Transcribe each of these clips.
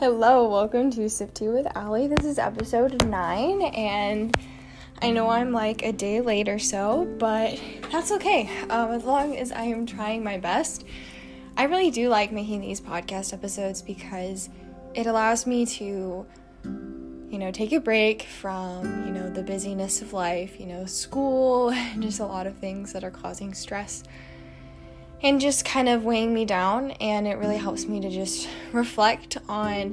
Hello, welcome to Sip Tea with Allie. This is episode 9, and I know I'm like a day late or so, but that's okay. As long as I am trying my best. I really do like making these podcast episodes because it allows me to, take a break from, the busyness of life, school, and just a lot of things that are causing stress and just kind of weighing me down, and it really helps me to just reflect on,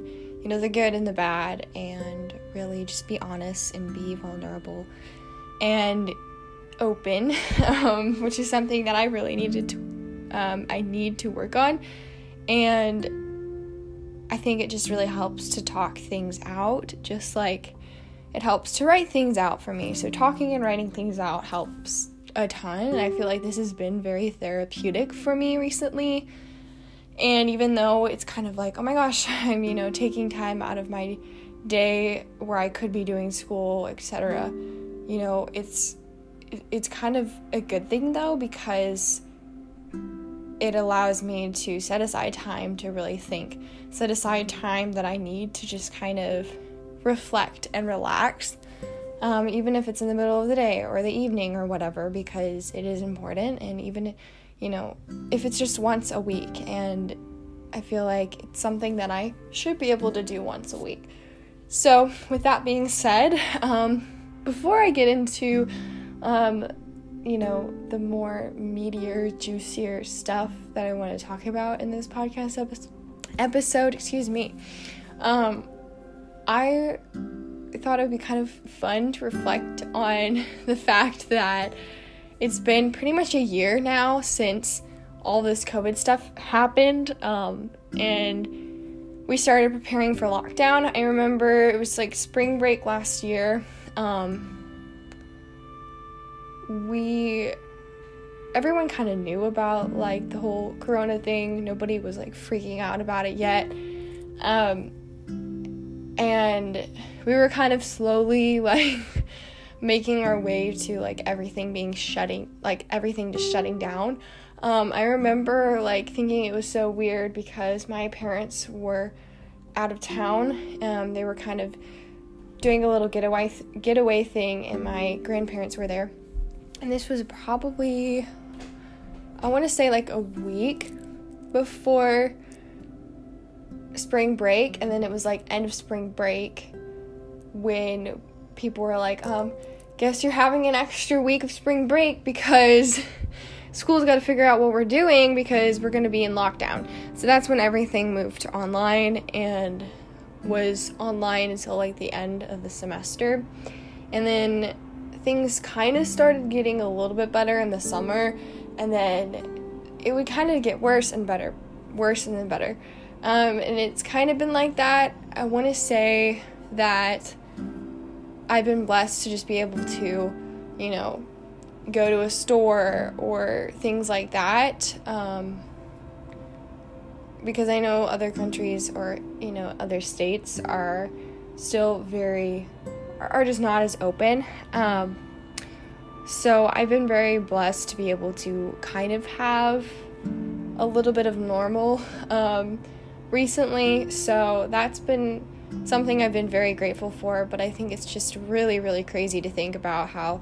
the good and the bad, and really just be honest and be vulnerable and open, which is something that I really need to work on, and I think it just really helps to talk things out, just like it helps to write things out for me. So talking and writing things out helps a ton, and I feel like this has been very therapeutic for me recently. And even though it's kind of like, oh my gosh, I'm taking time out of my day where I could be doing school, etc., it's kind of a good thing though, because it allows me to set aside time to really think, set aside time that I need to just kind of reflect and relax, even if it's in the middle of the day or the evening or whatever, because it is important. And even, if it's just once a week, and I feel like it's something that I should be able to do once a week. So with that being said, before I get into, the more meatier, juicier stuff that I want to talk about in this podcast episode, I thought it would be kind of fun to reflect on the fact that it's been pretty much a year now since all this COVID stuff happened, and we started preparing for lockdown. I remember it was like spring break last year. Everyone kind of knew about like the whole Corona thing. Nobody was like freaking out about it yet. And we were kind of slowly like making our way to like everything just shutting down. I remember like thinking it was so weird because my parents were out of town. They were kind of doing a little getaway thing, and my grandparents were there. And this was probably, I want to say like a week before spring break, and then it was like end of spring break when people were like, guess you're having an extra week of spring break because school's got to figure out what we're doing because we're going to be in lockdown. So that's when everything moved to online and was online until like the end of the semester, and then things kind of started getting a little bit better in the summer, and then it would kind of get worse and then better. And it's kind of been like that. I want to say that I've been blessed to just be able to, go to a store or things like that, because I know other countries or, other states are still are just not as open. So I've been very blessed to be able to kind of have a little bit of normal, recently, so that's been something I've been very grateful for. But I think it's just really, really crazy to think about how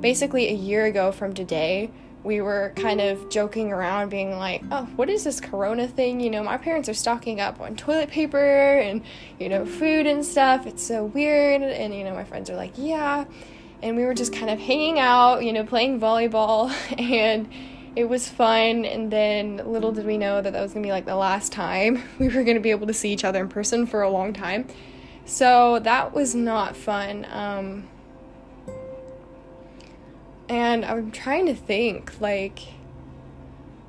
basically a year ago from today we were kind of joking around being like, oh, what is this Corona thing? My parents are stocking up on toilet paper and food and stuff. It's so weird. And my friends are like, yeah, and we were just kind of hanging out, playing volleyball, and it was fun. And then little did we know that was going to be like the last time we were going to be able to see each other in person for a long time. So that was not fun. And I'm trying to think, like,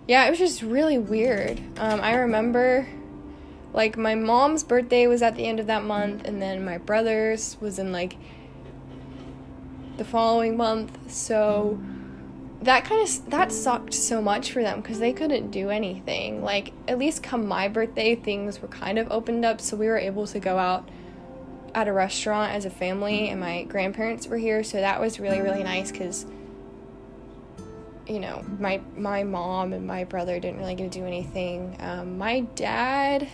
yeah, it was just really weird. I remember like my mom's birthday was at the end of that month, and then my brother's was in like the following month. So that sucked so much for them because they couldn't do anything. Like, at least come my birthday, things were kind of opened up, so we were able to go out at a restaurant as a family, and my grandparents were here, so that was really, really nice because, my mom and my brother didn't really get to do anything. My dad,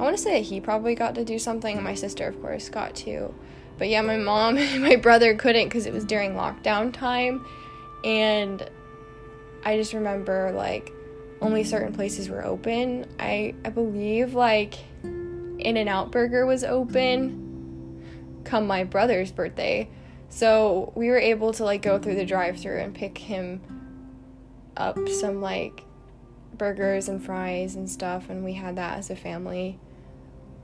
I want to say that he probably got to do something, and my sister, of course, got to. But yeah, my mom and my brother couldn't because it was during lockdown time, and I just remember, like, only certain places were open. I believe, like, In-N-Out Burger was open come my brother's birthday, so we were able to, like, go through the drive-thru and pick him up some, like, burgers and fries and stuff, and we had that as a family.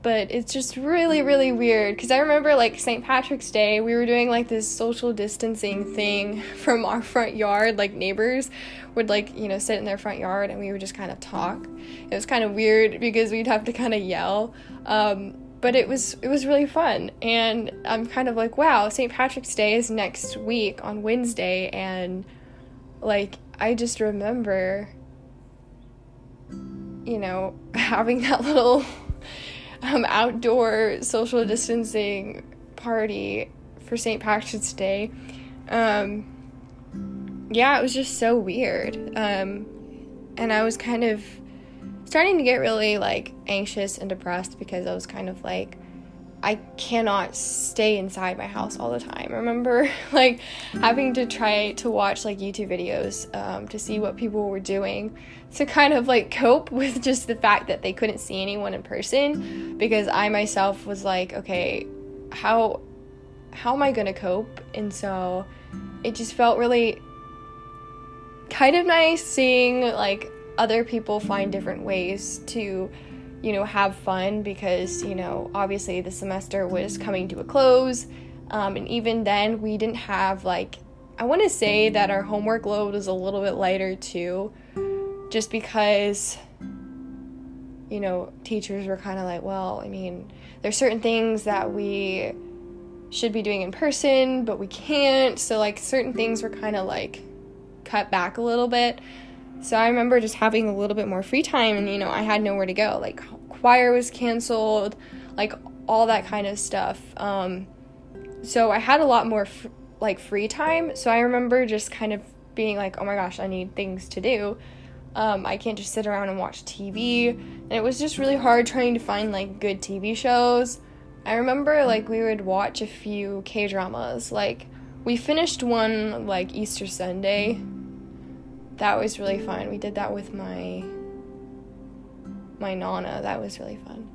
But it's just really, really weird, because I remember, like, St. Patrick's Day, we were doing, like, this social distancing thing from our front yard. Like, neighbors would, like, you know, sit in their front yard, and we would just kind of talk. It was kind of weird, because we'd have to kind of yell, but it was really fun. And I'm kind of like, wow, St. Patrick's Day is next week on Wednesday, and, like, I just remember, you know, having that little outdoor social distancing party for St. Patrick's Day. Yeah, it was just so weird. And I was kind of starting to get really, like, anxious and depressed, because I was kind of like, I cannot stay inside my house all the time. I remember, like, having to try to watch, like, YouTube videos to see what people were doing to kind of, like, cope with just the fact that they couldn't see anyone in person, because I myself was like, okay, how am I gonna cope? And so it just felt really kind of nice seeing, like, other people find different ways to, you know, have fun, because, you know, obviously the semester was coming to a close, and even then we didn't have, like, I want to say that our homework load was a little bit lighter too, just because, you know, teachers were kind of like, well, I mean, there's certain things that we should be doing in person, but we can't, so, like, certain things were kind of, like, cut back a little bit. So I remember just having a little bit more free time, and, you know, I had nowhere to go. Like, choir was canceled, like, all that kind of stuff. So I had a lot more, free time. So I remember just kind of being like, oh my gosh, I need things to do. I can't just sit around and watch TV. And it was just really hard trying to find, like, good TV shows. I remember, like, we would watch a few K-dramas. Like, we finished one, like, Easter Sunday. That was really fun. We did that with my Nana. That was really fun.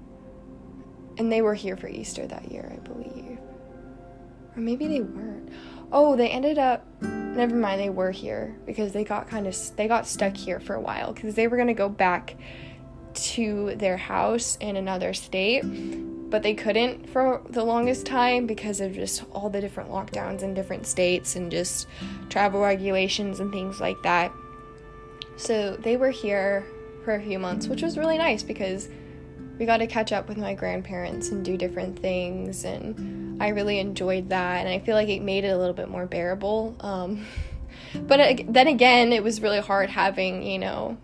And they were here for Easter that year, I believe. Or maybe they weren't. Oh, they ended up, never mind, they were here, because they got stuck here for a while, because they were going to go back to their house in another state, but they couldn't for the longest time because of just all the different lockdowns in different states and just travel regulations and things like that. So they were here for a few months, which was really nice, because we got to catch up with my grandparents and do different things, and I really enjoyed that, and I feel like it made it a little bit more bearable. But then again, it was really hard having, you know,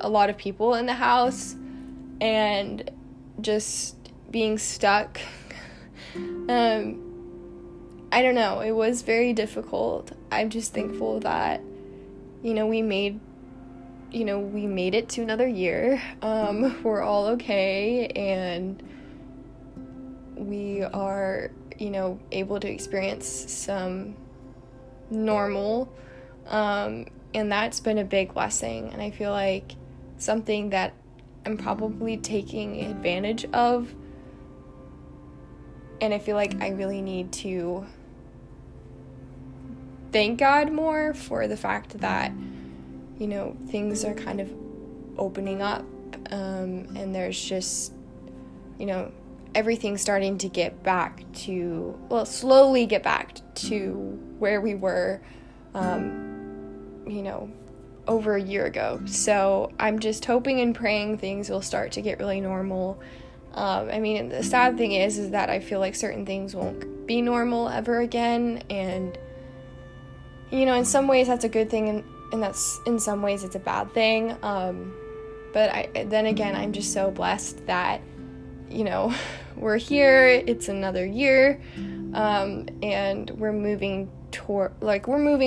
a lot of people in the house and just being stuck. I don't know, it was very difficult. I'm just thankful that, you know, we made it to another year. We're all okay, and we are, you know, able to experience some normal, and that's been a big blessing, and I feel like something that I'm probably taking advantage of, and I feel like I really need to thank God more for the fact that, you know, things are kind of opening up, and there's just, you know, everything's starting to slowly get back to where we were, you know, over a year ago. So I'm just hoping and praying things will start to get really normal. I mean, the sad thing is that I feel like certain things won't be normal ever again, and, you know, in some ways that's a good thing, and that's, in some ways, it's a bad thing, but then again, I'm just so blessed that, you know, we're here, it's another year, and we're moving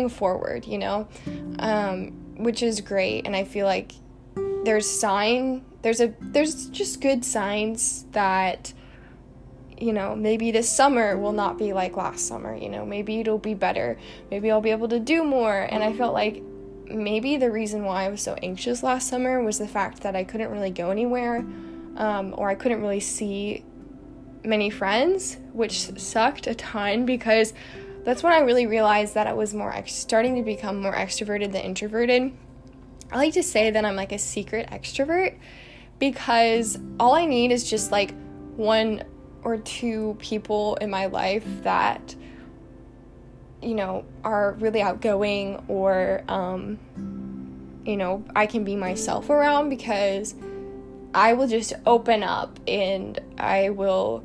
forward, you know, which is great, and I feel like there's sign there's just good signs that, you know, maybe this summer will not be like last summer, you know, maybe it'll be better, maybe I'll be able to do more. And I felt like maybe the reason why I was so anxious last summer was the fact that I couldn't really go anywhere, or I couldn't really see many friends, which sucked a ton, because that's when I really realized that I was starting to become more extroverted than introverted. I like to say that I'm like a secret extrovert, because all I need is just like one or two people in my life that, you know, are really outgoing, or, you know, I can be myself around, because I will just open up and I will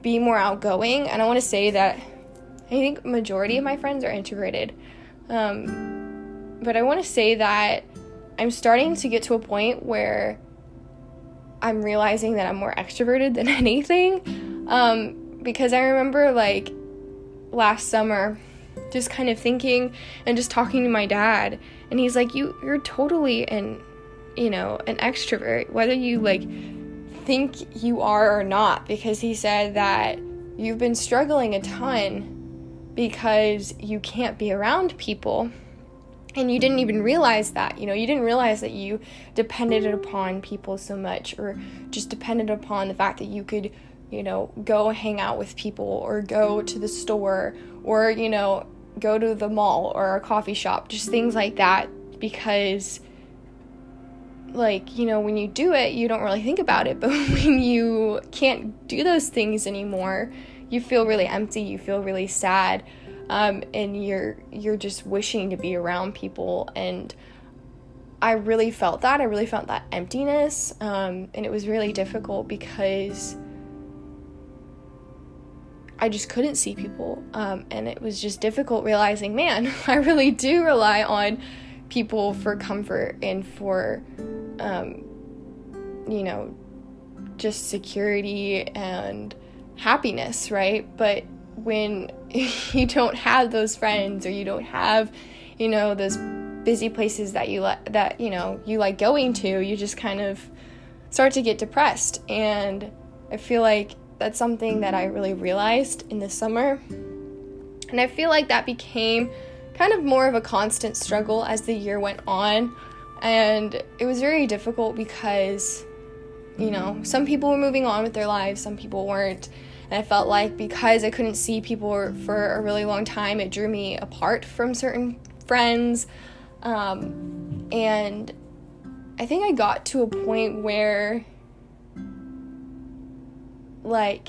be more outgoing. And I want to say that I think majority of my friends are introverted. But I want to say that I'm starting to get to a point where I'm realizing that I'm more extroverted than anything. Because I remember, like, last summer just kind of thinking and just talking to my dad, and he's like, you're totally an extrovert, whether you like think you are or not, because he said that you've been struggling a ton because you can't be around people, and you didn't even realize that, you know, you didn't realize that you depended upon people so much, or just depended upon the fact that you could, you know, go hang out with people, or go to the store, or, you know, go to the mall or a coffee shop, just things like that. Because, like, you know, when you do it, you don't really think about it, but when you can't do those things anymore, you feel really empty, you feel really sad, and you're just wishing to be around people. And I really felt that emptiness, and it was really difficult because I just couldn't see people, and it was just difficult realizing, man, I really do rely on people for comfort and for, you know, just security and happiness, right? But when you don't have those friends, or you don't have, you know, those busy places that you like going to, you just kind of start to get depressed. And I feel like that's something that I really realized in the summer, and I feel like that became kind of more of a constant struggle as the year went on. And it was very difficult because, you know, some people were moving on with their lives, some people weren't, and I felt like because I couldn't see people for a really long time, it drew me apart from certain friends, and I think I got to a point where, like,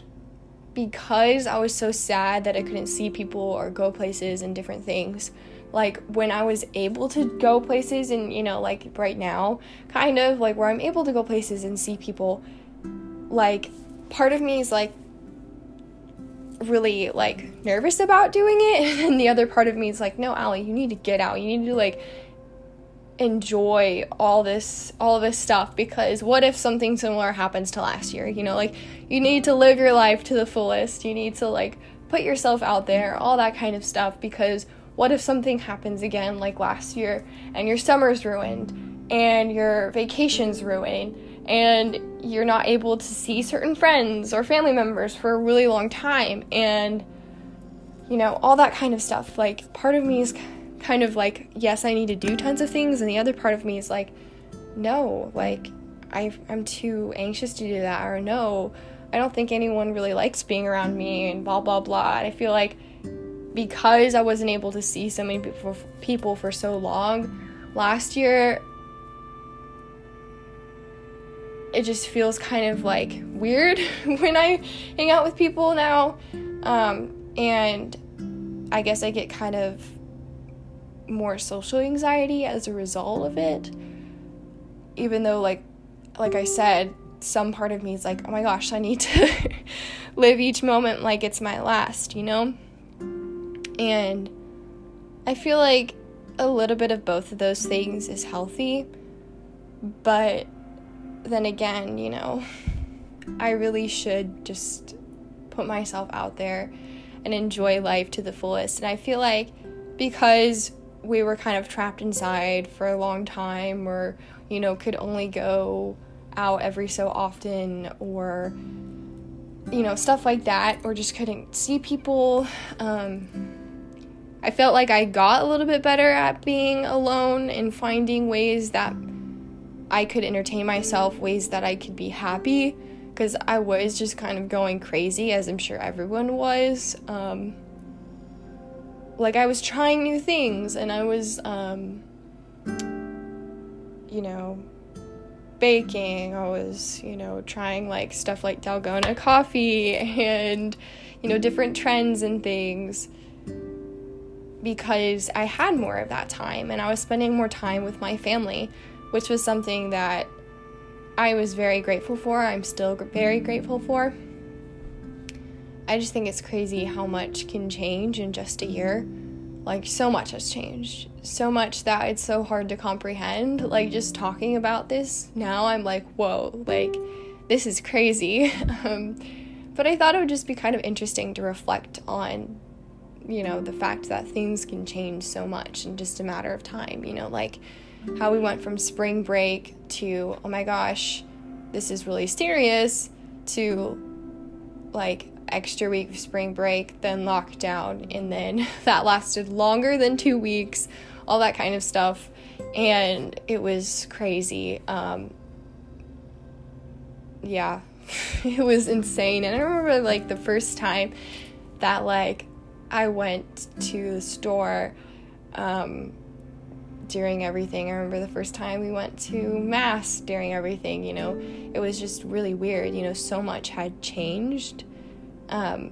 because I was so sad that I couldn't see people or go places and different things, like, when I was able to go places and, you know, like, right now, kind of, like, where I'm able to go places and see people, like, part of me is, like, really, like, nervous about doing it, and the other part of me is, like, no, Allie, you need to get out, you need to, like, enjoy all this stuff, because what if something similar happens to last year, you know, like, you need to live your life to the fullest, you need to, like, put yourself out there, all that kind of stuff, because what if something happens again like last year, and your summer's ruined, and your vacation's ruined, and you're not able to see certain friends or family members for a really long time, and, you know, all that kind of stuff. Like, part of me is kind of like, yes, I need to do tons of things, and the other part of me is like, no, like, I'm too anxious to do that, or no, I don't think anyone really likes being around me, and blah blah blah. And I feel like because I wasn't able to see so many people for so long last year, it just feels kind of like weird when I hang out with people now, and I guess I get kind of more social anxiety as a result of it, even though, like I said, some part of me is like, oh my gosh, I need to live each moment like it's my last, you know. And I feel like a little bit of both of those things is healthy, but then again, you know, I really should just put myself out there and enjoy life to the fullest. And I feel like because we were kind of trapped inside for a long time, or, you know, could only go out every so often, or, you know, stuff like that, or just couldn't see people. I felt like I got a little bit better at being alone and finding ways that I could entertain myself, ways that I could be happy, because I was just kind of going crazy, as I'm sure everyone was. Like, I was trying new things, and I was, you know, baking. I was, you know, trying, like, stuff like Dalgona coffee and, you know, different trends and things, because I had more of that time, and I was spending more time with my family, which was something that I was very grateful for. I'm still very grateful for. I just think it's crazy how much can change in just a year. Like, so much has changed. So much that it's so hard to comprehend. Like, just talking about this now, I'm like, whoa, like, this is crazy. But I thought it would just be kind of interesting to reflect on, you know, the fact that things can change so much in just a matter of time. You know, like, how we went from spring break to, oh my gosh, this is really serious, to, like, extra week of spring break, then lockdown, and then that lasted longer than 2 weeks, all that kind of stuff, and it was crazy. Yeah, it was insane. And I remember, like, the first time that, like, I went to the store, during everything. I remember the first time we went to mass during everything, you know, it was just really weird, you know, so much had changed. I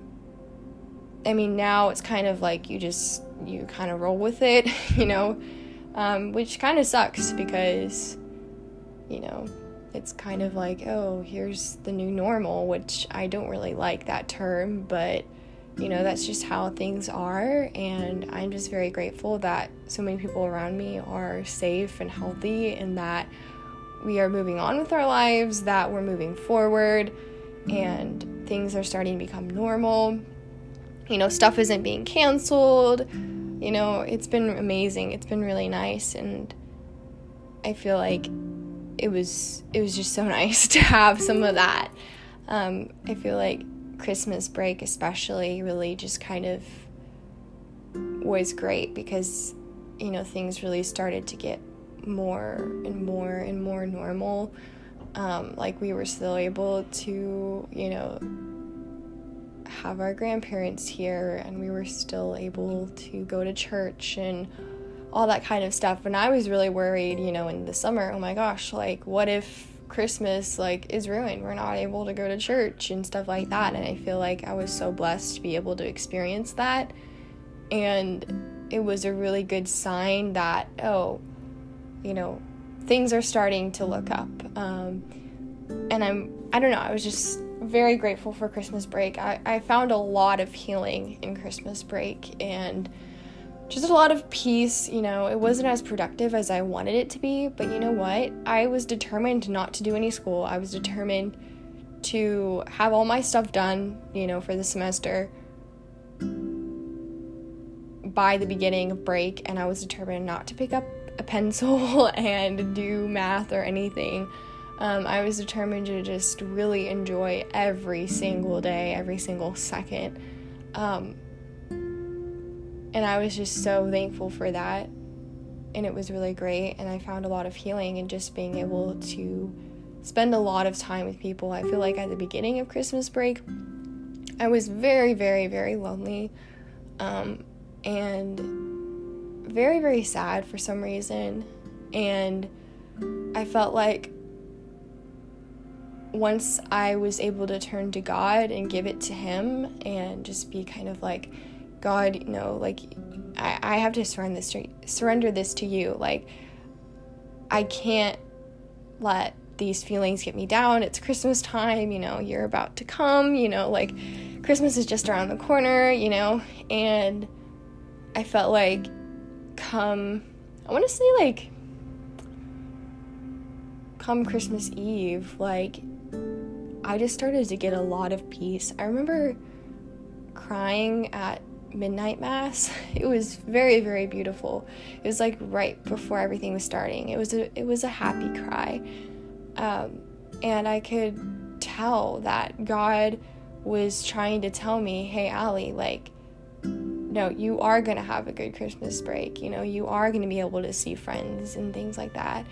mean, now it's kind of like you kind of roll with it, you know, which kind of sucks, because, you know, it's kind of like, oh, here's the new normal, which I don't really like that term, but, you know, that's just how things are. And I'm just very grateful that so many people around me are safe and healthy, and that we are moving on with our lives, that we're moving forward, and things are starting to become normal. You know, stuff isn't being canceled. You know, it's been amazing. It's been really nice, and I feel like it was just so nice to have some of that. I feel like Christmas break especially really just kind of was great, because, you know, things really started to get more and more and more normal. Like, we were still able to, you know, have our grandparents here, and we were still able to go to church and all that kind of stuff. And I was really worried, you know, in the summer, oh my gosh, like, what if Christmas, like, is ruined, we're not able to go to church and stuff like that. And I feel like I was so blessed to be able to experience that, and it was a really good sign that, oh, you know, things are starting to look up. And I don't know, I was just very grateful for Christmas break. I found a lot of healing in Christmas break, and just a lot of peace. You know, it wasn't as productive as I wanted it to be, but you know what? I was determined not to do any school. I was determined to have all my stuff done, you know, for the semester by the beginning of break, and I was determined not to pick up a pencil and do math or anything. I was determined to just really enjoy every single day, every single second. And I was just so thankful for that, and it was really great, and I found a lot of healing and just being able to spend a lot of time with people. I feel like at the beginning of Christmas break, I was very, very, very lonely, and very, very sad for some reason. And I felt like once I was able to turn to God and give it to Him and just be kind of like, God, you know, like, I have to surrender this to you. Like, I can't let these feelings get me down. It's Christmas time, you know, you're about to come, you know, like, Christmas is just around the corner, you know. And I felt like come Christmas Eve, like, I just started to get a lot of peace. I remember crying at midnight mass. It was very, very beautiful. It was like right before everything was starting. It was a happy cry. And I could tell that God was trying to tell me, hey, Allie, like, no, you are going to have a good Christmas break. You know, you are going to be able to see friends and things like that.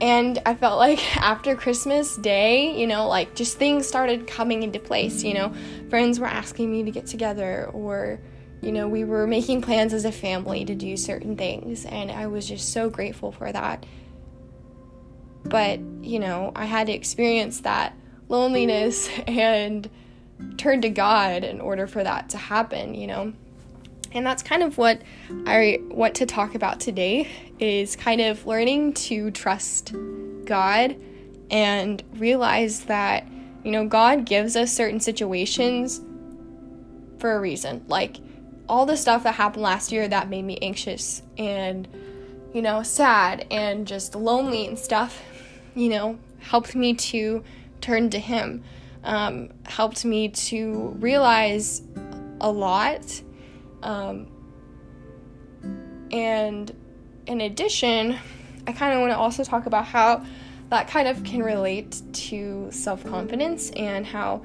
And I felt like after Christmas Day, you know, like, just things started coming into place, you know. Friends were asking me to get together, or, you know, we were making plans as a family to do certain things. And I was just so grateful for that. But, you know, I had to experience that loneliness and turn to God in order for that to happen, you know. And that's kind of what I want to talk about today, is kind of learning to trust God and realize that, you know, God gives us certain situations for a reason. Like, all the stuff that happened last year that made me anxious and, you know, sad and just lonely and stuff, you know, helped me to turn to Him, helped me to realize a lot. And in addition, I kind of want to also talk about how that kind of can relate to self-confidence, and how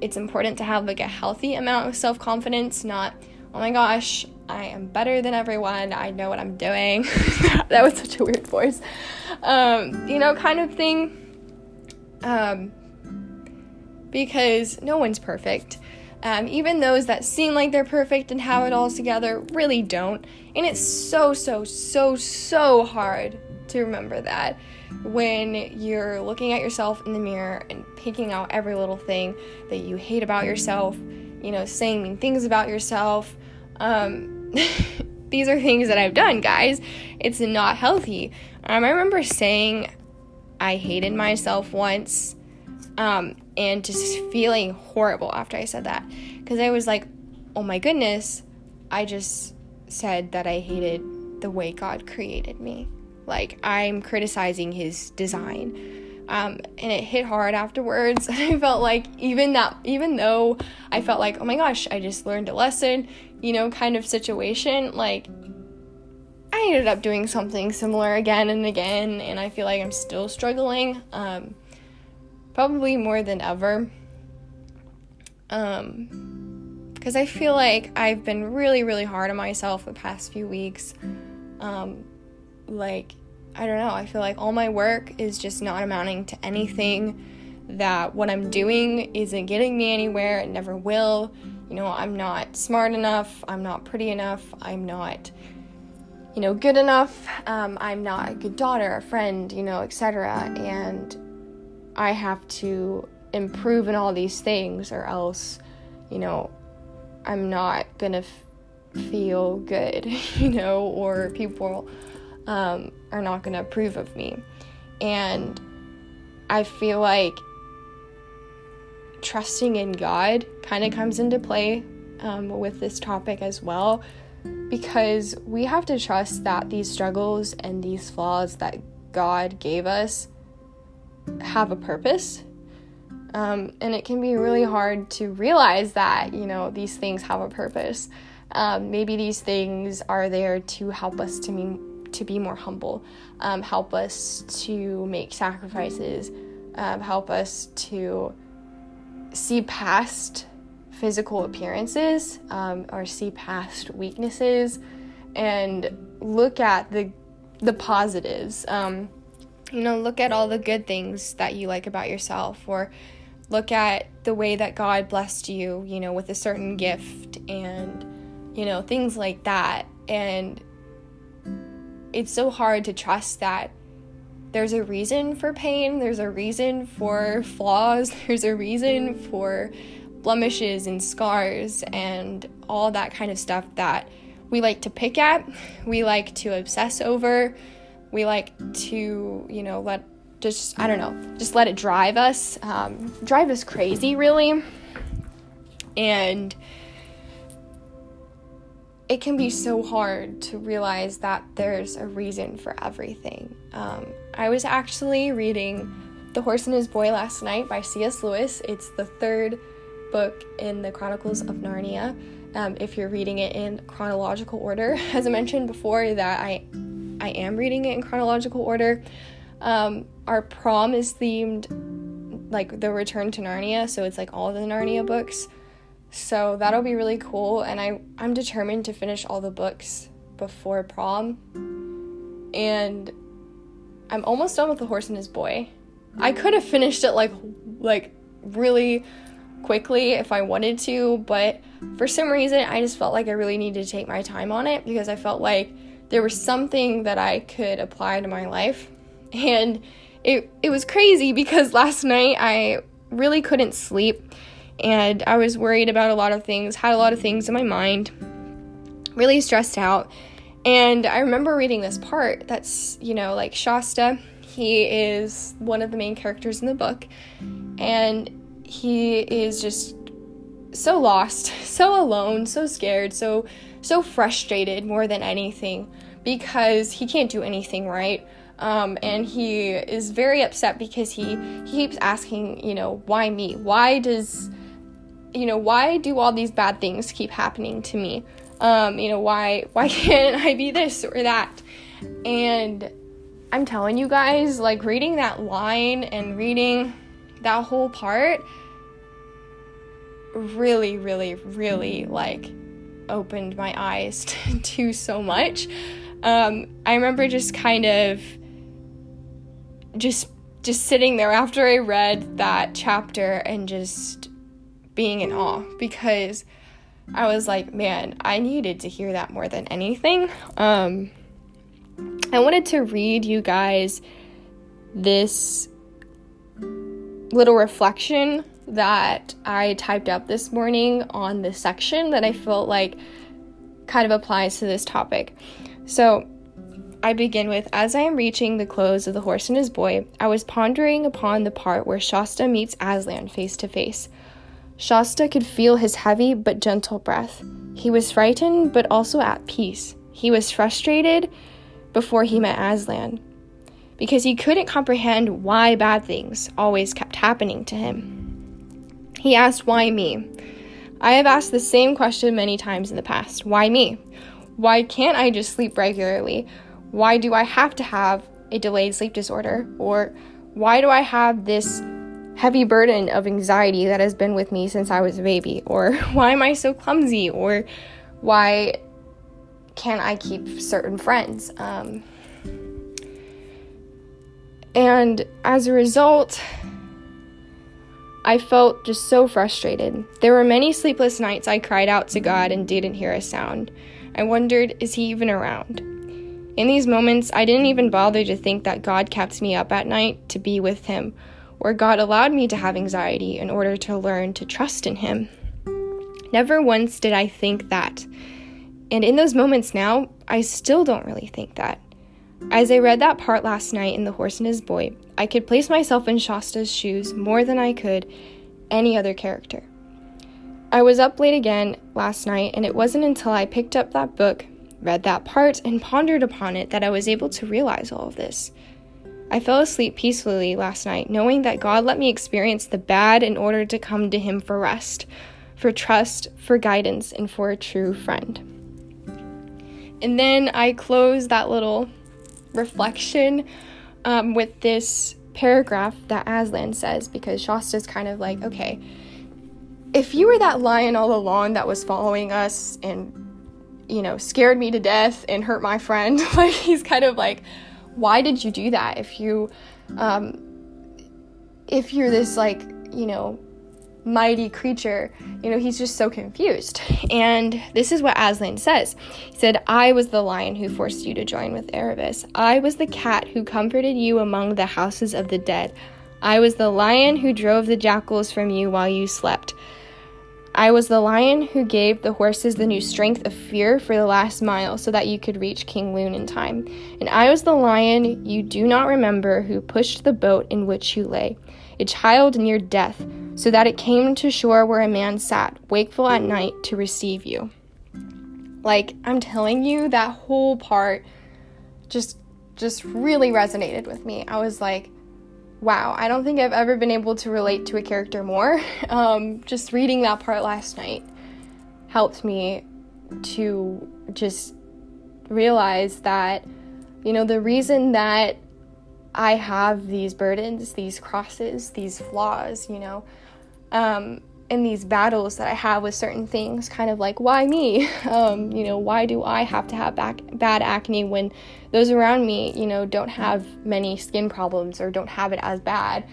it's important to have like a healthy amount of self-confidence, not, oh my gosh, I am better than everyone, I know what I'm doing. That was such a weird voice. You know, kind of thing. Because no one's perfect. Even those that seem like they're perfect and have it all together really don't. And it's so hard to remember that when you're looking at yourself in the mirror and picking out every little thing that you hate about yourself, you know, saying mean things about yourself. These are things that I've done, guys. It's not healthy. I remember saying I hated myself once, and just feeling horrible after I said that, because I was like, oh my goodness, I just said that I hated the way God created me. Like, I'm criticizing His design. And it hit hard afterwards, and I felt like even though I felt like, oh my gosh, I just learned a lesson, you know, kind of situation, like, I ended up doing something similar again and again, and I feel like I'm still struggling, probably more than ever, because I feel like I've been really hard on myself the past few weeks. Like, I don't know, I feel like all my work is just not amounting to anything, that what I'm doing isn't getting me anywhere, it never will, you know, I'm not smart enough, I'm not pretty enough, I'm not, you know, good enough, I'm not a good daughter, a friend, you know, etc., and I have to improve in all these things, or else, you know, I'm not gonna feel good, you know, or people are not gonna approve of me. And I feel like trusting in God kind of comes into play with this topic as well, because we have to trust that these struggles and these flaws that God gave us have a purpose, and it can be really hard to realize that, you know, these things have a purpose. Maybe these things are there to help us to be more humble, help us to make sacrifices, help us to see past physical appearances, or see past weaknesses, and look at the positives. You know, look at all the good things that you like about yourself, or look at the way that God blessed you, you know, with a certain gift, and, you know, things like that. And it's so hard to trust that there's a reason for pain, there's a reason for flaws, there's a reason for blemishes and scars and all that kind of stuff that we like to pick at, we like to obsess over. We like to, you know, just let it drive us crazy, really. And it can be so hard to realize that there's a reason for everything. I was actually reading The Horse and His Boy last night by C.S. Lewis. It's the third book in the Chronicles of Narnia, if you're reading it in chronological order. As I mentioned before, that I am reading it in chronological order, Our prom is themed like the Return to Narnia, so it's like all the Narnia books. So that'll be really cool, and I'm determined to finish all the books before prom. And I'm almost done with The Horse and His Boy. I could have finished it like really quickly if I wanted to, but for some reason I just felt like I really needed to take my time on it, because I felt like there was something that I could apply to my life. And it was crazy because last night I really couldn't sleep, and I was worried about a lot of things, had a lot of things in my mind, really stressed out. And I remember reading this part that's, you know, like Shasta, he is one of the main characters in the book, and he is just so lost, so alone, so scared, so frustrated more than anything, because he can't do anything right. And he is very upset because he keeps asking, you know, why me? Why do all these bad things keep happening to me? Why can't I be this or that? And I'm telling you guys, like, reading that line and reading that whole part really, really, really, like, opened my eyes to so much. I remember just kind of just sitting there after I read that chapter and just being in awe, because I was like, man, I needed to hear that more than anything. I wanted to read you guys this little reflection that I typed up this morning on this section that I felt like kind of applies to this topic. So I begin with, as I am reaching the close of The Horse and His Boy, I was pondering upon the part where Shasta meets Aslan face to face. Shasta could feel his heavy but gentle breath. He was frightened but also at peace. He was frustrated before he met Aslan, because he couldn't comprehend why bad things always kept happening to him. He asked, "Why me?" I have asked the same question many times in the past. Why me? Why can't I just sleep regularly? Why do I have to have a delayed sleep disorder? Or why do I have this heavy burden of anxiety that has been with me since I was a baby? Or why am I so clumsy? Or why can't I keep certain friends? And as a result, I felt just so frustrated. There were many sleepless nights I cried out to God and didn't hear a sound. I wondered, is he even around? In these moments, I didn't even bother to think that God kept me up at night to be with him, or God allowed me to have anxiety in order to learn to trust in him. Never once did I think that. And in those moments now, I still don't really think that. As I read that part last night in The Horse and His Boy, I could place myself in Shasta's shoes more than I could any other character. I was up late again last night, and it wasn't until I picked up that book, read that part, and pondered upon it that I was able to realize all of this. I fell asleep peacefully last night, knowing that God let me experience the bad in order to come to him for rest, for trust, for guidance, and for a true friend. And then I close that little reflection with this paragraph that Aslan says, because Shasta's kind of like, okay, if you were that lion all along that was following us and, you know, scared me to death and hurt my friend, like, he's kind of like, why did you do that? If you're this, like, you know, mighty creature, you know, he's just so confused. And this is what Aslan says. He said, I was the lion who forced you to join with Erebus. I was the cat who comforted you among the houses of the dead. I was the lion who drove the jackals from you while you slept. I was the lion who gave the horses the new strength of fear for the last mile so that you could reach King Loon in time. And I was the lion you do not remember who pushed the boat in which you lay, a child near death, so that it came to shore where a man sat, wakeful at night, to receive you. Like, I'm telling you, that whole part just really resonated with me. I was like, wow, I don't think I've ever been able to relate to a character more. Just reading that part last night helped me to just realize that, you know, the reason that I have these burdens, these crosses, these flaws, you know, and these battles that I have with certain things, kind of like, why me? You know, why do I have to have bad acne when those around me, you know, don't have many skin problems or don't have it as bad?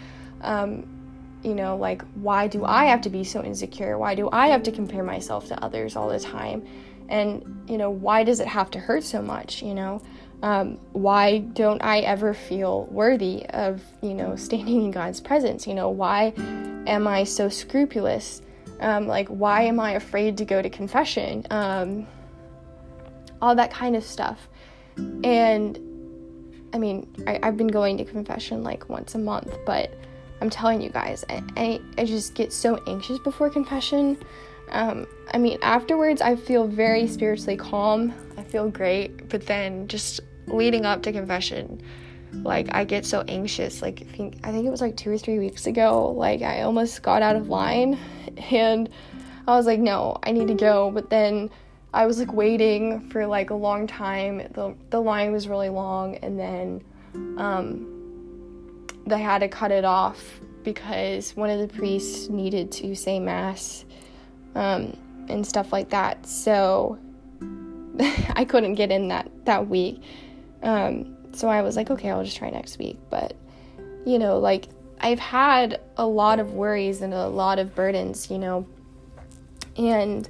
You know, like, why do I have to be so insecure? Why do I have to compare myself to others all the time? And, you know, why does it have to hurt so much, you know? Why don't I ever feel worthy of, you know, standing in God's presence? You know, why am I so scrupulous? Like, why am I afraid to go to confession? All that kind of stuff. And, I mean, I've been going to confession, like, once a month, but I'm telling you guys, I just get so anxious before confession. I mean, afterwards, I feel very spiritually calm. I feel great. But then just leading up to confession, like, I get so anxious. Like, I think it was like 2 or 3 weeks ago, like, I almost got out of line. And I was like, no, I need to go. But then I was, like, waiting for, like, a long time. The line was really long. And then they had to cut it off because one of the priests needed to say mass. And stuff like that, so I couldn't get in that week, so I was like, okay, I'll just try next week. But, you know, like, I've had a lot of worries and a lot of burdens, you know, and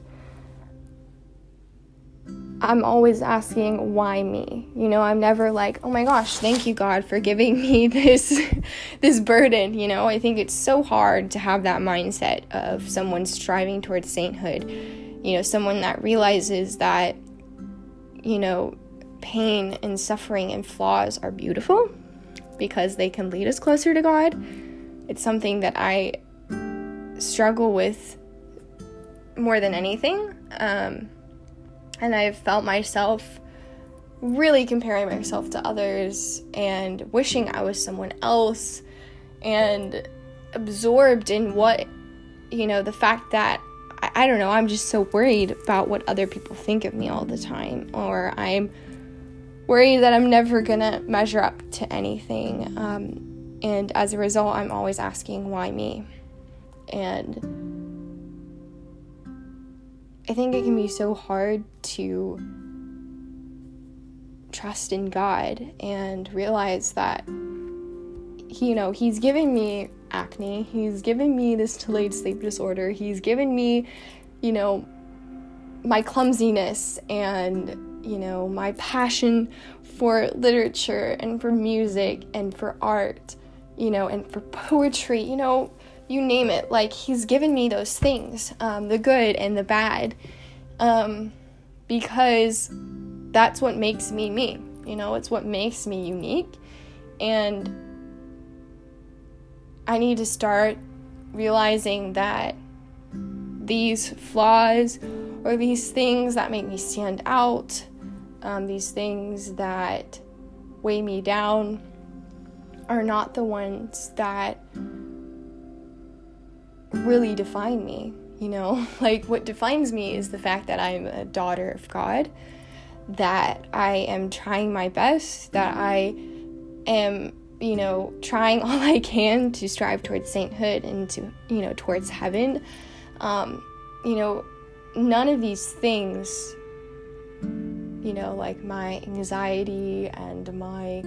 I'm always asking, why me? You know, I'm never like, oh my gosh, thank you, God, for giving me this burden, you know? I think it's so hard to have that mindset of someone striving towards sainthood, you know, someone that realizes that, you know, pain and suffering and flaws are beautiful because they can lead us closer to God. It's something that I struggle with more than anything, and I've felt myself really comparing myself to others and wishing I was someone else and absorbed in what, you know, the fact that, I don't know, I'm just so worried about what other people think of me all the time, or I'm worried that I'm never gonna measure up to anything. And as a result, I'm always asking, why me? And I think it can be so hard to trust in God and realize that, you know, He's given me acne, He's given me this delayed sleep disorder, He's given me, you know, my clumsiness and, you know, my passion for literature and for music and for art, you know, and for poetry, you know, you name it. Like, He's given me those things, the good and the bad, because that's what makes me me, you know, it's what makes me unique. And I need to start realizing that these flaws or these things that make me stand out, these things that weigh me down are not the ones that really define me, you know? Like, what defines me is the fact that I'm a daughter of God, that I am trying my best, that I am, you know, trying all I can to strive towards sainthood and to, you know, towards heaven. You know, none of these things, you know, like my anxiety and my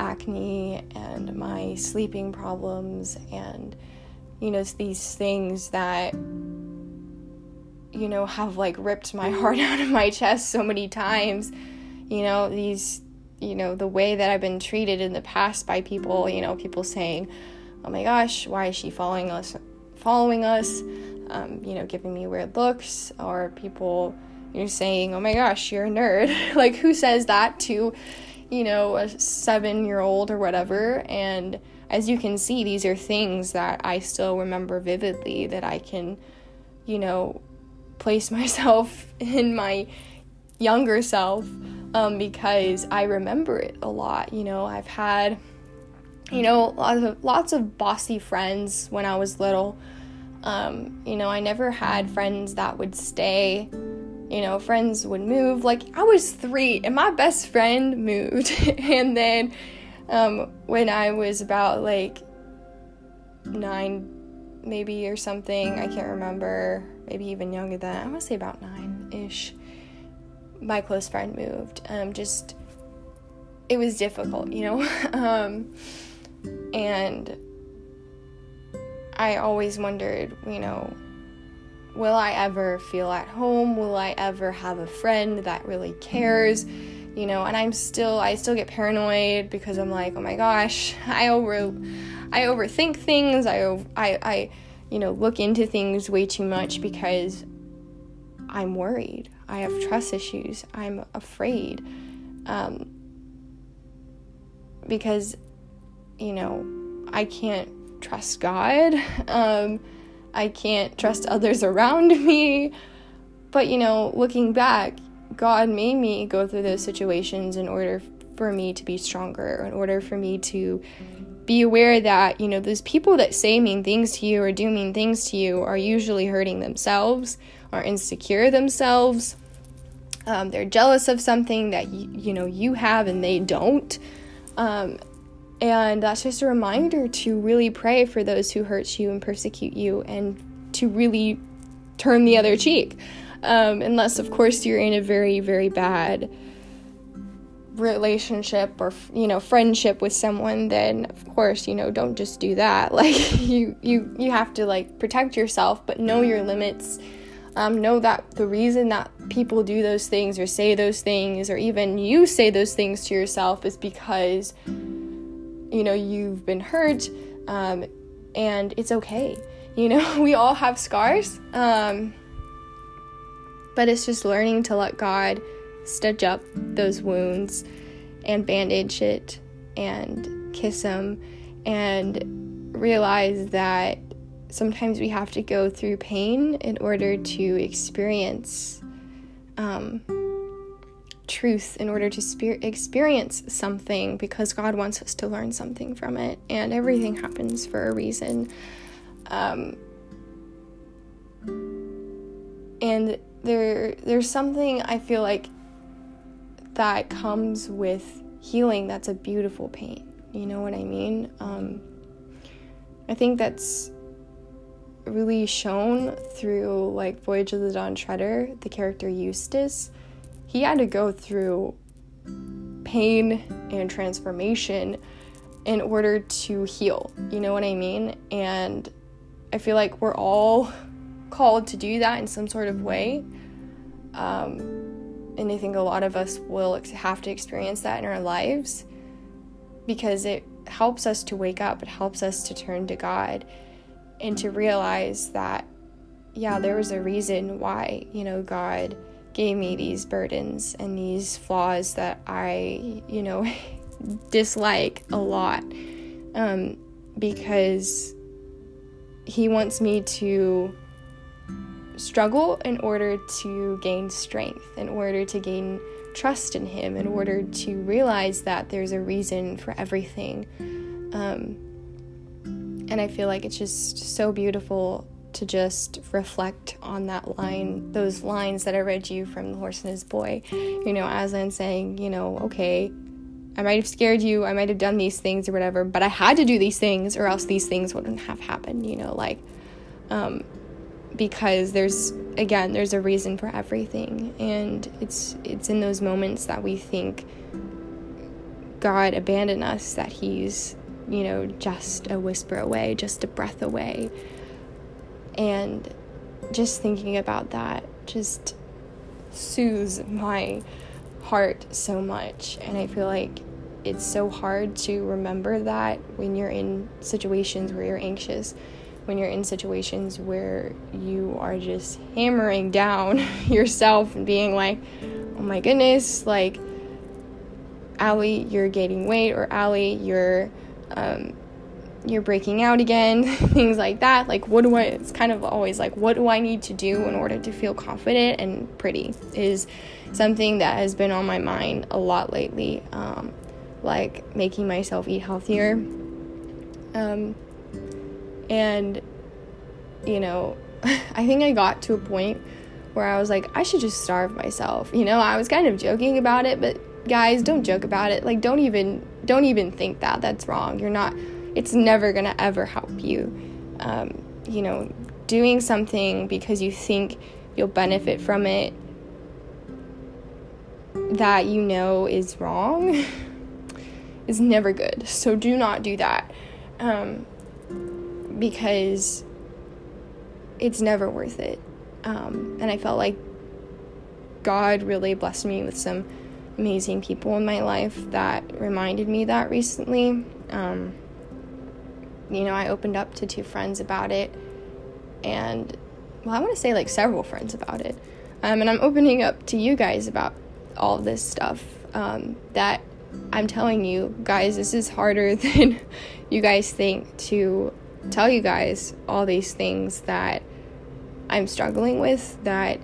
acne and my sleeping problems and, you know, it's these things that, you know, have, like, ripped my heart out of my chest so many times, you know, these, you know, the way that I've been treated in the past by people, you know, people saying, oh my gosh, why is she following us, you know, giving me weird looks, or people, you know, saying, oh my gosh, you're a nerd, like, who says that to, you know, a 7-year-old or whatever? And as you can see, these are things that I still remember vividly, that I can, you know, place myself in my younger self, because I remember it a lot. You know, I've had, you know, lots of bossy friends when I was little. You know, I never had friends that would stay. You know, friends would move. Like, I was 3 and my best friend moved. And then when I was about, like, 9 maybe or something. I can't remember. Maybe even younger than that. I want to say about 9-ish. My close friend moved. It was difficult, you know? And I always wondered, you know, will I ever feel at home? Will I ever have a friend that really cares? You know, and I still get paranoid because I'm like, oh my gosh, I overthink things. I you know, look into things way too much because I'm worried. I have trust issues. I'm afraid. Because, you know, I can't trust God. I can't trust others around me. But, you know, looking back, God made me go through those situations in order for me to be stronger, in order for me to be aware that, you know, those people that say mean things to you or do mean things to you are usually hurting themselves, are insecure themselves. They're jealous of something that, you know, you have and they don't. And that's just a reminder to really pray for those who hurt you and persecute you and to really turn the other cheek. Unless, of course, you're in a very, very bad relationship or, you know, friendship with someone, then, of course, you know, don't just do that. Like, you have to, like, protect yourself, but know your limits. Know that the reason that people do those things or say those things or even you say those things to yourself is because, you know, you've been hurt, and it's okay. You know, we all have scars, but it's just learning to let God stitch up those wounds and bandage it and kiss them and realize that sometimes we have to go through pain in order to experience truth, in order to experience something, because God wants us to learn something from it, and everything happens for a reason. And there's something I feel like that comes with healing that's a beautiful pain. You know what I mean? I think that's really shown through, like, Voyage of the Dawn Treader. The character Eustace, he had to go through pain and transformation in order to heal. You know what I mean? And I feel like we're all called to do that in some sort of way. And I think a lot of us will have to experience that in our lives because it helps us to wake up. It helps us to turn to God and to realize that, yeah, there was a reason why, you know, God gave me these burdens and these flaws that I, you know, dislike a lot, because he wants me to struggle in order to gain strength, in order to gain trust in him, in order to realize that there's a reason for everything. And I feel like it's just so beautiful to just reflect on that line, those lines that I read you from The Horse and His Boy. You know, Aslan saying, you know, okay, I might have scared you, I might have done these things or whatever, but I had to do these things or else these things wouldn't have happened, you know, like, because there's a reason for everything. And it's in those moments that we think God abandoned us, that he's, you know, just a whisper away, just a breath away. And just thinking about that just soothes my heart so much. And I feel like it's so hard to remember that when you're in situations where you're anxious, when you're in situations where you are just hammering down yourself and being like, oh my goodness, like, Allie, you're gaining weight, or Allie, you're breaking out again, things like that. Like, it's kind of always like, what do I need to do in order to feel confident and pretty is something that has been on my mind a lot lately. Like making myself eat healthier. And, you know, I think I got to a point where I was like, I should just starve myself. You know, I was kind of joking about it, but guys, don't joke about it. Like, don't even don't even think that. That's wrong. You're not, it's never going to ever help you. You know, doing something because you think you'll benefit from it that you know is wrong is never good. So do not do that, because it's never worth it. And I felt like God really blessed me with some amazing people in my life that reminded me that recently. You know, I opened up to two friends about it, and, well, I want to say, like, several friends about it. And I'm opening up to you guys about all this stuff, that I'm telling you guys, this is harder than you guys think, to tell you guys all these things that I'm struggling with, that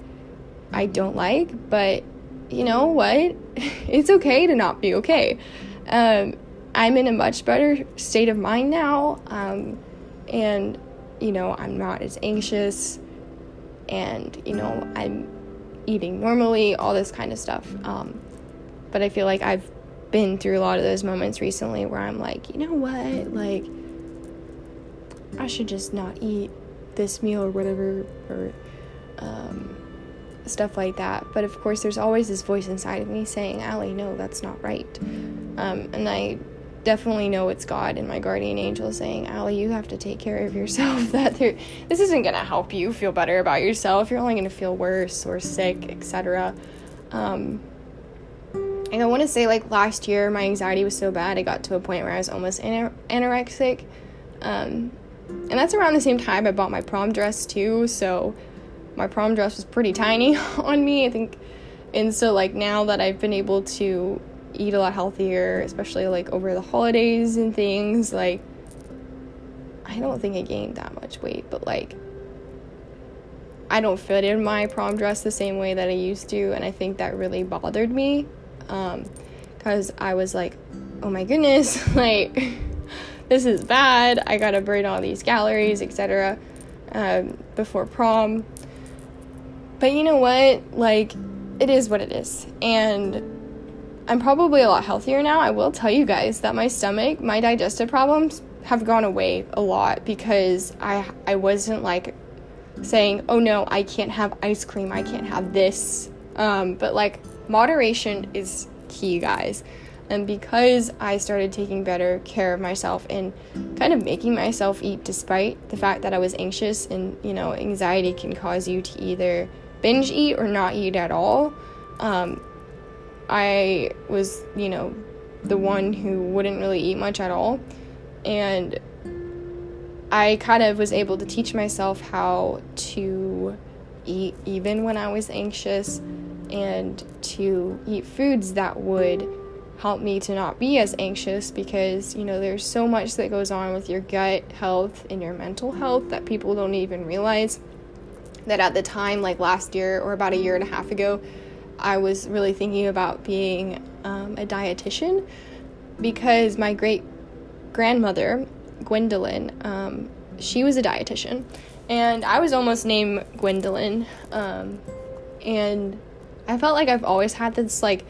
I don't like, but you know what? It's okay to not be okay. I'm in a much better state of mind now, and, you know, I'm not as anxious, and, you know, I'm eating normally, all this kind of stuff, but I feel like I've been through a lot of those moments recently where I'm like, you know what, like, I should just not eat this meal or whatever, or, stuff like that. But of course, there's always this voice inside of me saying, Allie, no, that's not right. And I definitely know it's God and my guardian angel saying, Allie, you have to take care of yourself. This isn't going to help you feel better about yourself. You're only going to feel worse or sick, etc. And I want to say, like, last year, my anxiety was so bad, it got to a point where I was almost anorexic. And that's around the same time I bought my prom dress, too, so my prom dress was pretty tiny on me, I think. And so, like, now that I've been able to eat a lot healthier, especially, like, over the holidays and things, like, I don't think I gained that much weight, but, like, I don't fit in my prom dress the same way that I used to, and I think that really bothered me, because I was like, oh my goodness, like, this is bad, I gotta burn all these calories, etc., before prom. But you know what, like, it is what it is, and I'm probably a lot healthier now. I will tell you guys that my stomach, my digestive problems have gone away a lot, because I wasn't, like, saying, oh no, I can't have ice cream, I can't have this, but, like, moderation is key, guys. And because I started taking better care of myself and kind of making myself eat despite the fact that I was anxious, and, you know, anxiety can cause you to either binge eat or not eat at all, I was, you know, the one who wouldn't really eat much at all, and I kind of was able to teach myself how to eat even when I was anxious, and to eat foods that would help me to not be as anxious, because, you know, there's so much that goes on with your gut health and your mental health that people don't even realize. That at the time, like last year or about a year and a half ago, I was really thinking about being a dietitian, because my great-grandmother, Gwendolyn, she was a dietitian, and I was almost named Gwendolyn, and I felt like I've always had this, like,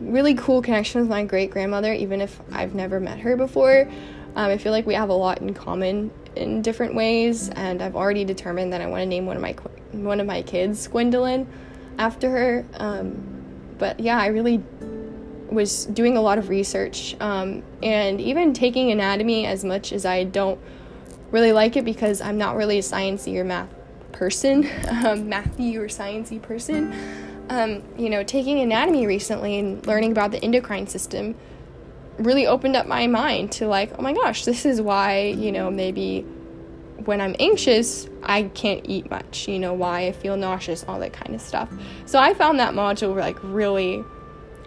really cool connection with my great-grandmother, even if I've never met her before. I feel like we have a lot in common in different ways, and I've already determined that I want to name one of my kids Gwendolyn after her. But yeah, I really was doing a lot of research, and even taking anatomy, as much as I don't really like it because I'm not really a sciencey or mathy or sciencey person, you know, taking anatomy recently and learning about the endocrine system really opened up my mind to, like, oh my gosh, this is why, you know, maybe when I'm anxious, I can't eat much, you know, why I feel nauseous, all that kind of stuff. So I found that module, like, really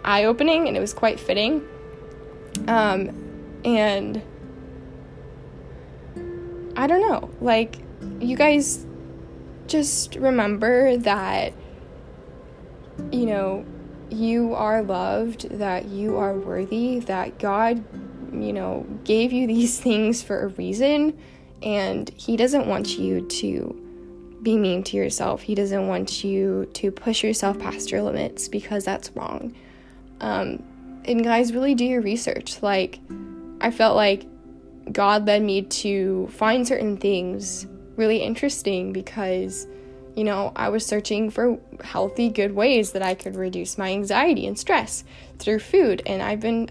eye-opening, and it was quite fitting. And I don't know, like, you guys just remember that, you know, you are loved, that you are worthy, that God, you know, gave you these things for a reason, and he doesn't want you to be mean to yourself. He doesn't want you to push yourself past your limits, because that's wrong. And guys, really do your research. Like, I felt like God led me to find certain things really interesting because, you know, I was searching for healthy, good ways that I could reduce my anxiety and stress through food. And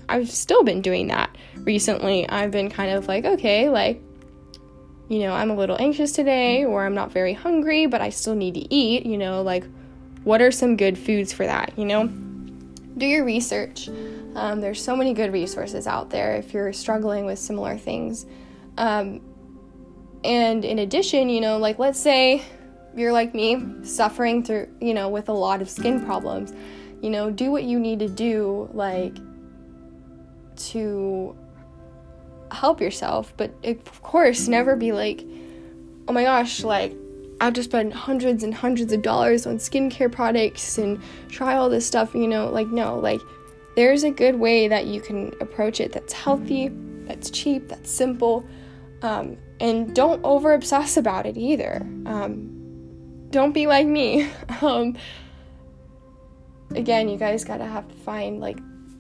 I've still been doing that recently. I've been kind of like, okay, like, you know, I'm a little anxious today, or I'm not very hungry, but I still need to eat, you know, like, what are some good foods for that, you know? Do your research. There's so many good resources out there if you're struggling with similar things. And in addition, you know, like, let's say you're like me, suffering through, you know, with a lot of skin problems, you know, do what you need to do, like, to help yourself. But of course, never be like, oh my gosh, like, I've just spent hundreds and hundreds of dollars on skincare products and try all this stuff, you know, like, no, like, there's a good way that you can approach it that's healthy, that's cheap, that's simple, and don't over-obsess about it either. Don't be like me. Again, you guys gotta have to find, like,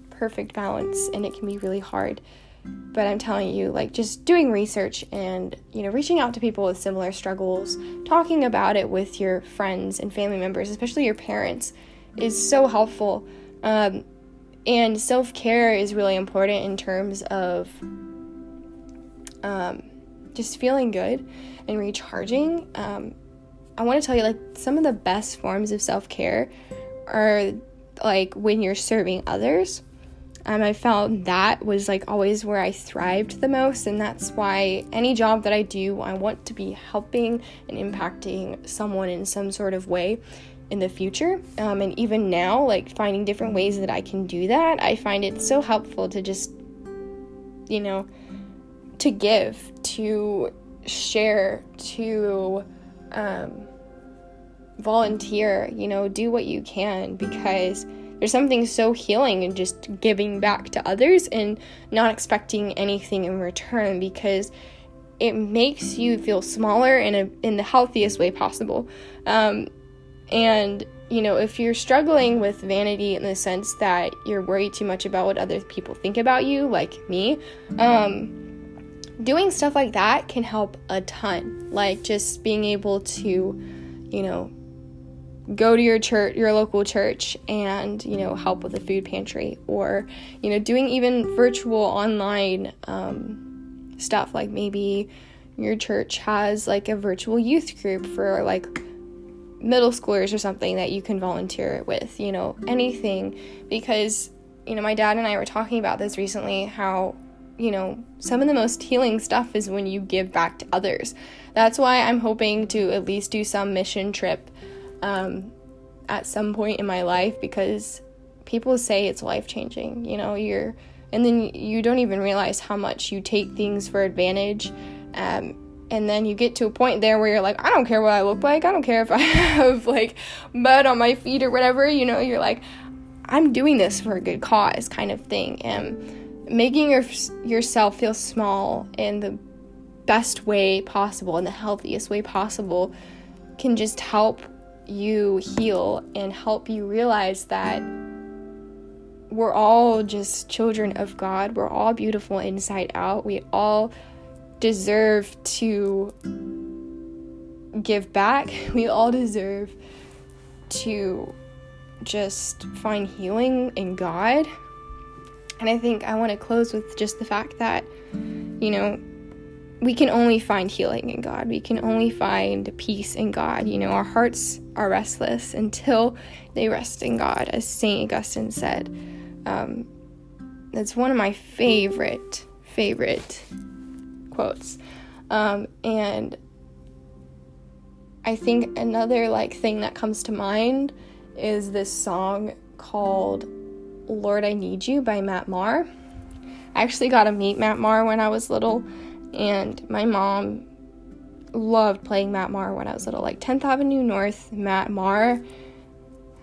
perfect balance, and it can be really hard. But I'm telling you, like, just doing research and, you know, reaching out to people with similar struggles, talking about it with your friends and family members, especially your parents, is so helpful. And self-care is really important in terms of just feeling good and recharging. I want to tell you, like, some of the best forms of self-care are, like, when you're serving others. I found that was, like, always where I thrived the most, and that's why any job that I do, I want to be helping and impacting someone in some sort of way in the future. And even now, like, finding different ways that I can do that, I find it so helpful to just, you know, to give, to share, to volunteer, you know, do what you can, because there's something so healing in just giving back to others and not expecting anything in return, because it makes you feel smaller in the healthiest way possible. And, you know, if you're struggling with vanity in the sense that you're worried too much about what other people think about you, like me, doing stuff like that can help a ton. Like, just being able to, you know, go to your church, your local church, and, you know, help with the food pantry, or, you know, doing even virtual online stuff. Like, maybe your church has, like, a virtual youth group for, like, middle schoolers or something that you can volunteer with, you know, anything. Because, you know, my dad and I were talking about this recently, how, you know, some of the most healing stuff is when you give back to others. That's why I'm hoping to at least do some mission trip at some point in my life, because people say it's life-changing, you know, and then you don't even realize how much you take things for advantage, and then you get to a point there where you're like, I don't care what I look like, I don't care if I have, like, mud on my feet or whatever, you know, you're like, I'm doing this for a good cause, kind of thing. And making yourself feel small in the best way possible, in the healthiest way possible, can just help you heal and help you realize that we're all just children of God. We're all beautiful inside out. We all deserve to give back. We all deserve to just find healing in God. And I think I want to close with just the fact that, you know, we can only find healing in God. We can only find peace in God. You know, our hearts are restless until they rest in God, as St. Augustine said. That's one of my favorite quotes. And I think another, like, thing that comes to mind is this song called Lord, I Need You by Matt Maher. I actually got to meet Matt Maher when I was little. And my mom loved playing Matt Maher when I was little, like 10th Avenue North, Matt Maher. And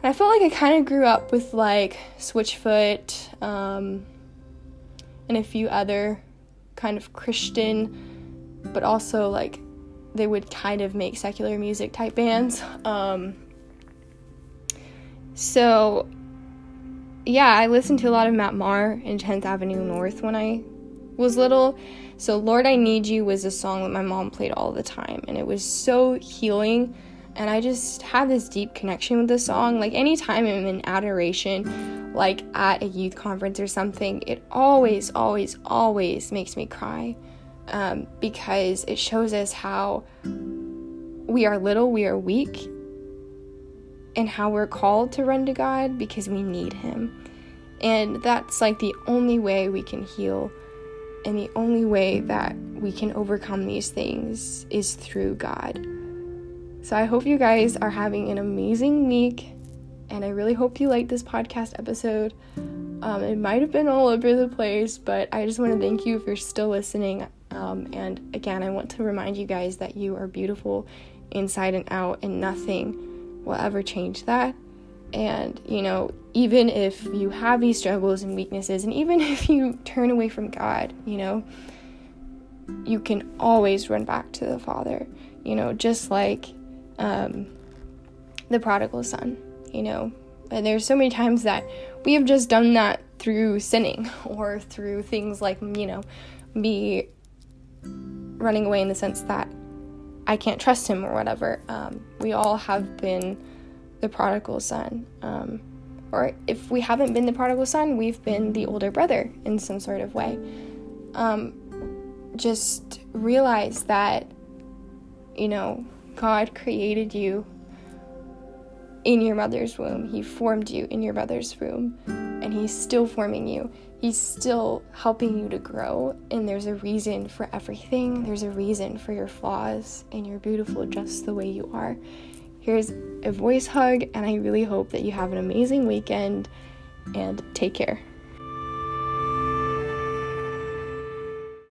I felt like I kind of grew up with, like, Switchfoot, and a few other kind of Christian, but also, like, they would kind of make secular music type bands. So yeah, I listened to a lot of Matt Maher and 10th Avenue North when I was little. So Lord, I Need You was a song that my mom played all the time, and it was so healing. And I just had this deep connection with the song. Like, anytime I'm in adoration, like at a youth conference or something, it always, always, always makes me cry. Because it shows us how we are little, we are weak, and how we're called to run to God because we need Him. And that's like the only way we can heal, and the only way that we can overcome these things is through God. So I hope you guys are having an amazing week, and I really hope you liked this podcast episode. It might have been all over the place, but I just want to thank you if you're still listening. And again, I want to remind you guys that you are beautiful inside and out, and nothing will ever change that. And, you know, even if you have these struggles and weaknesses, and even if you turn away from God, you know, you can always run back to the Father, you know, just like the prodigal son, you know. And there's so many times that we have just done that through sinning, or through things like, you know, me running away in the sense that I can't trust him or whatever. We all have been the prodigal son, or if we haven't been the prodigal son, we've been the older brother in some sort of way. Just realize that, you know, God created you in your mother's womb. He formed you in your mother's womb, and He's still forming you. He's still helping you to grow, and there's a reason for everything. There's a reason for your flaws, and you're beautiful just the way you are. Here's a voice hug, and I really hope that you have an amazing weekend, and take care.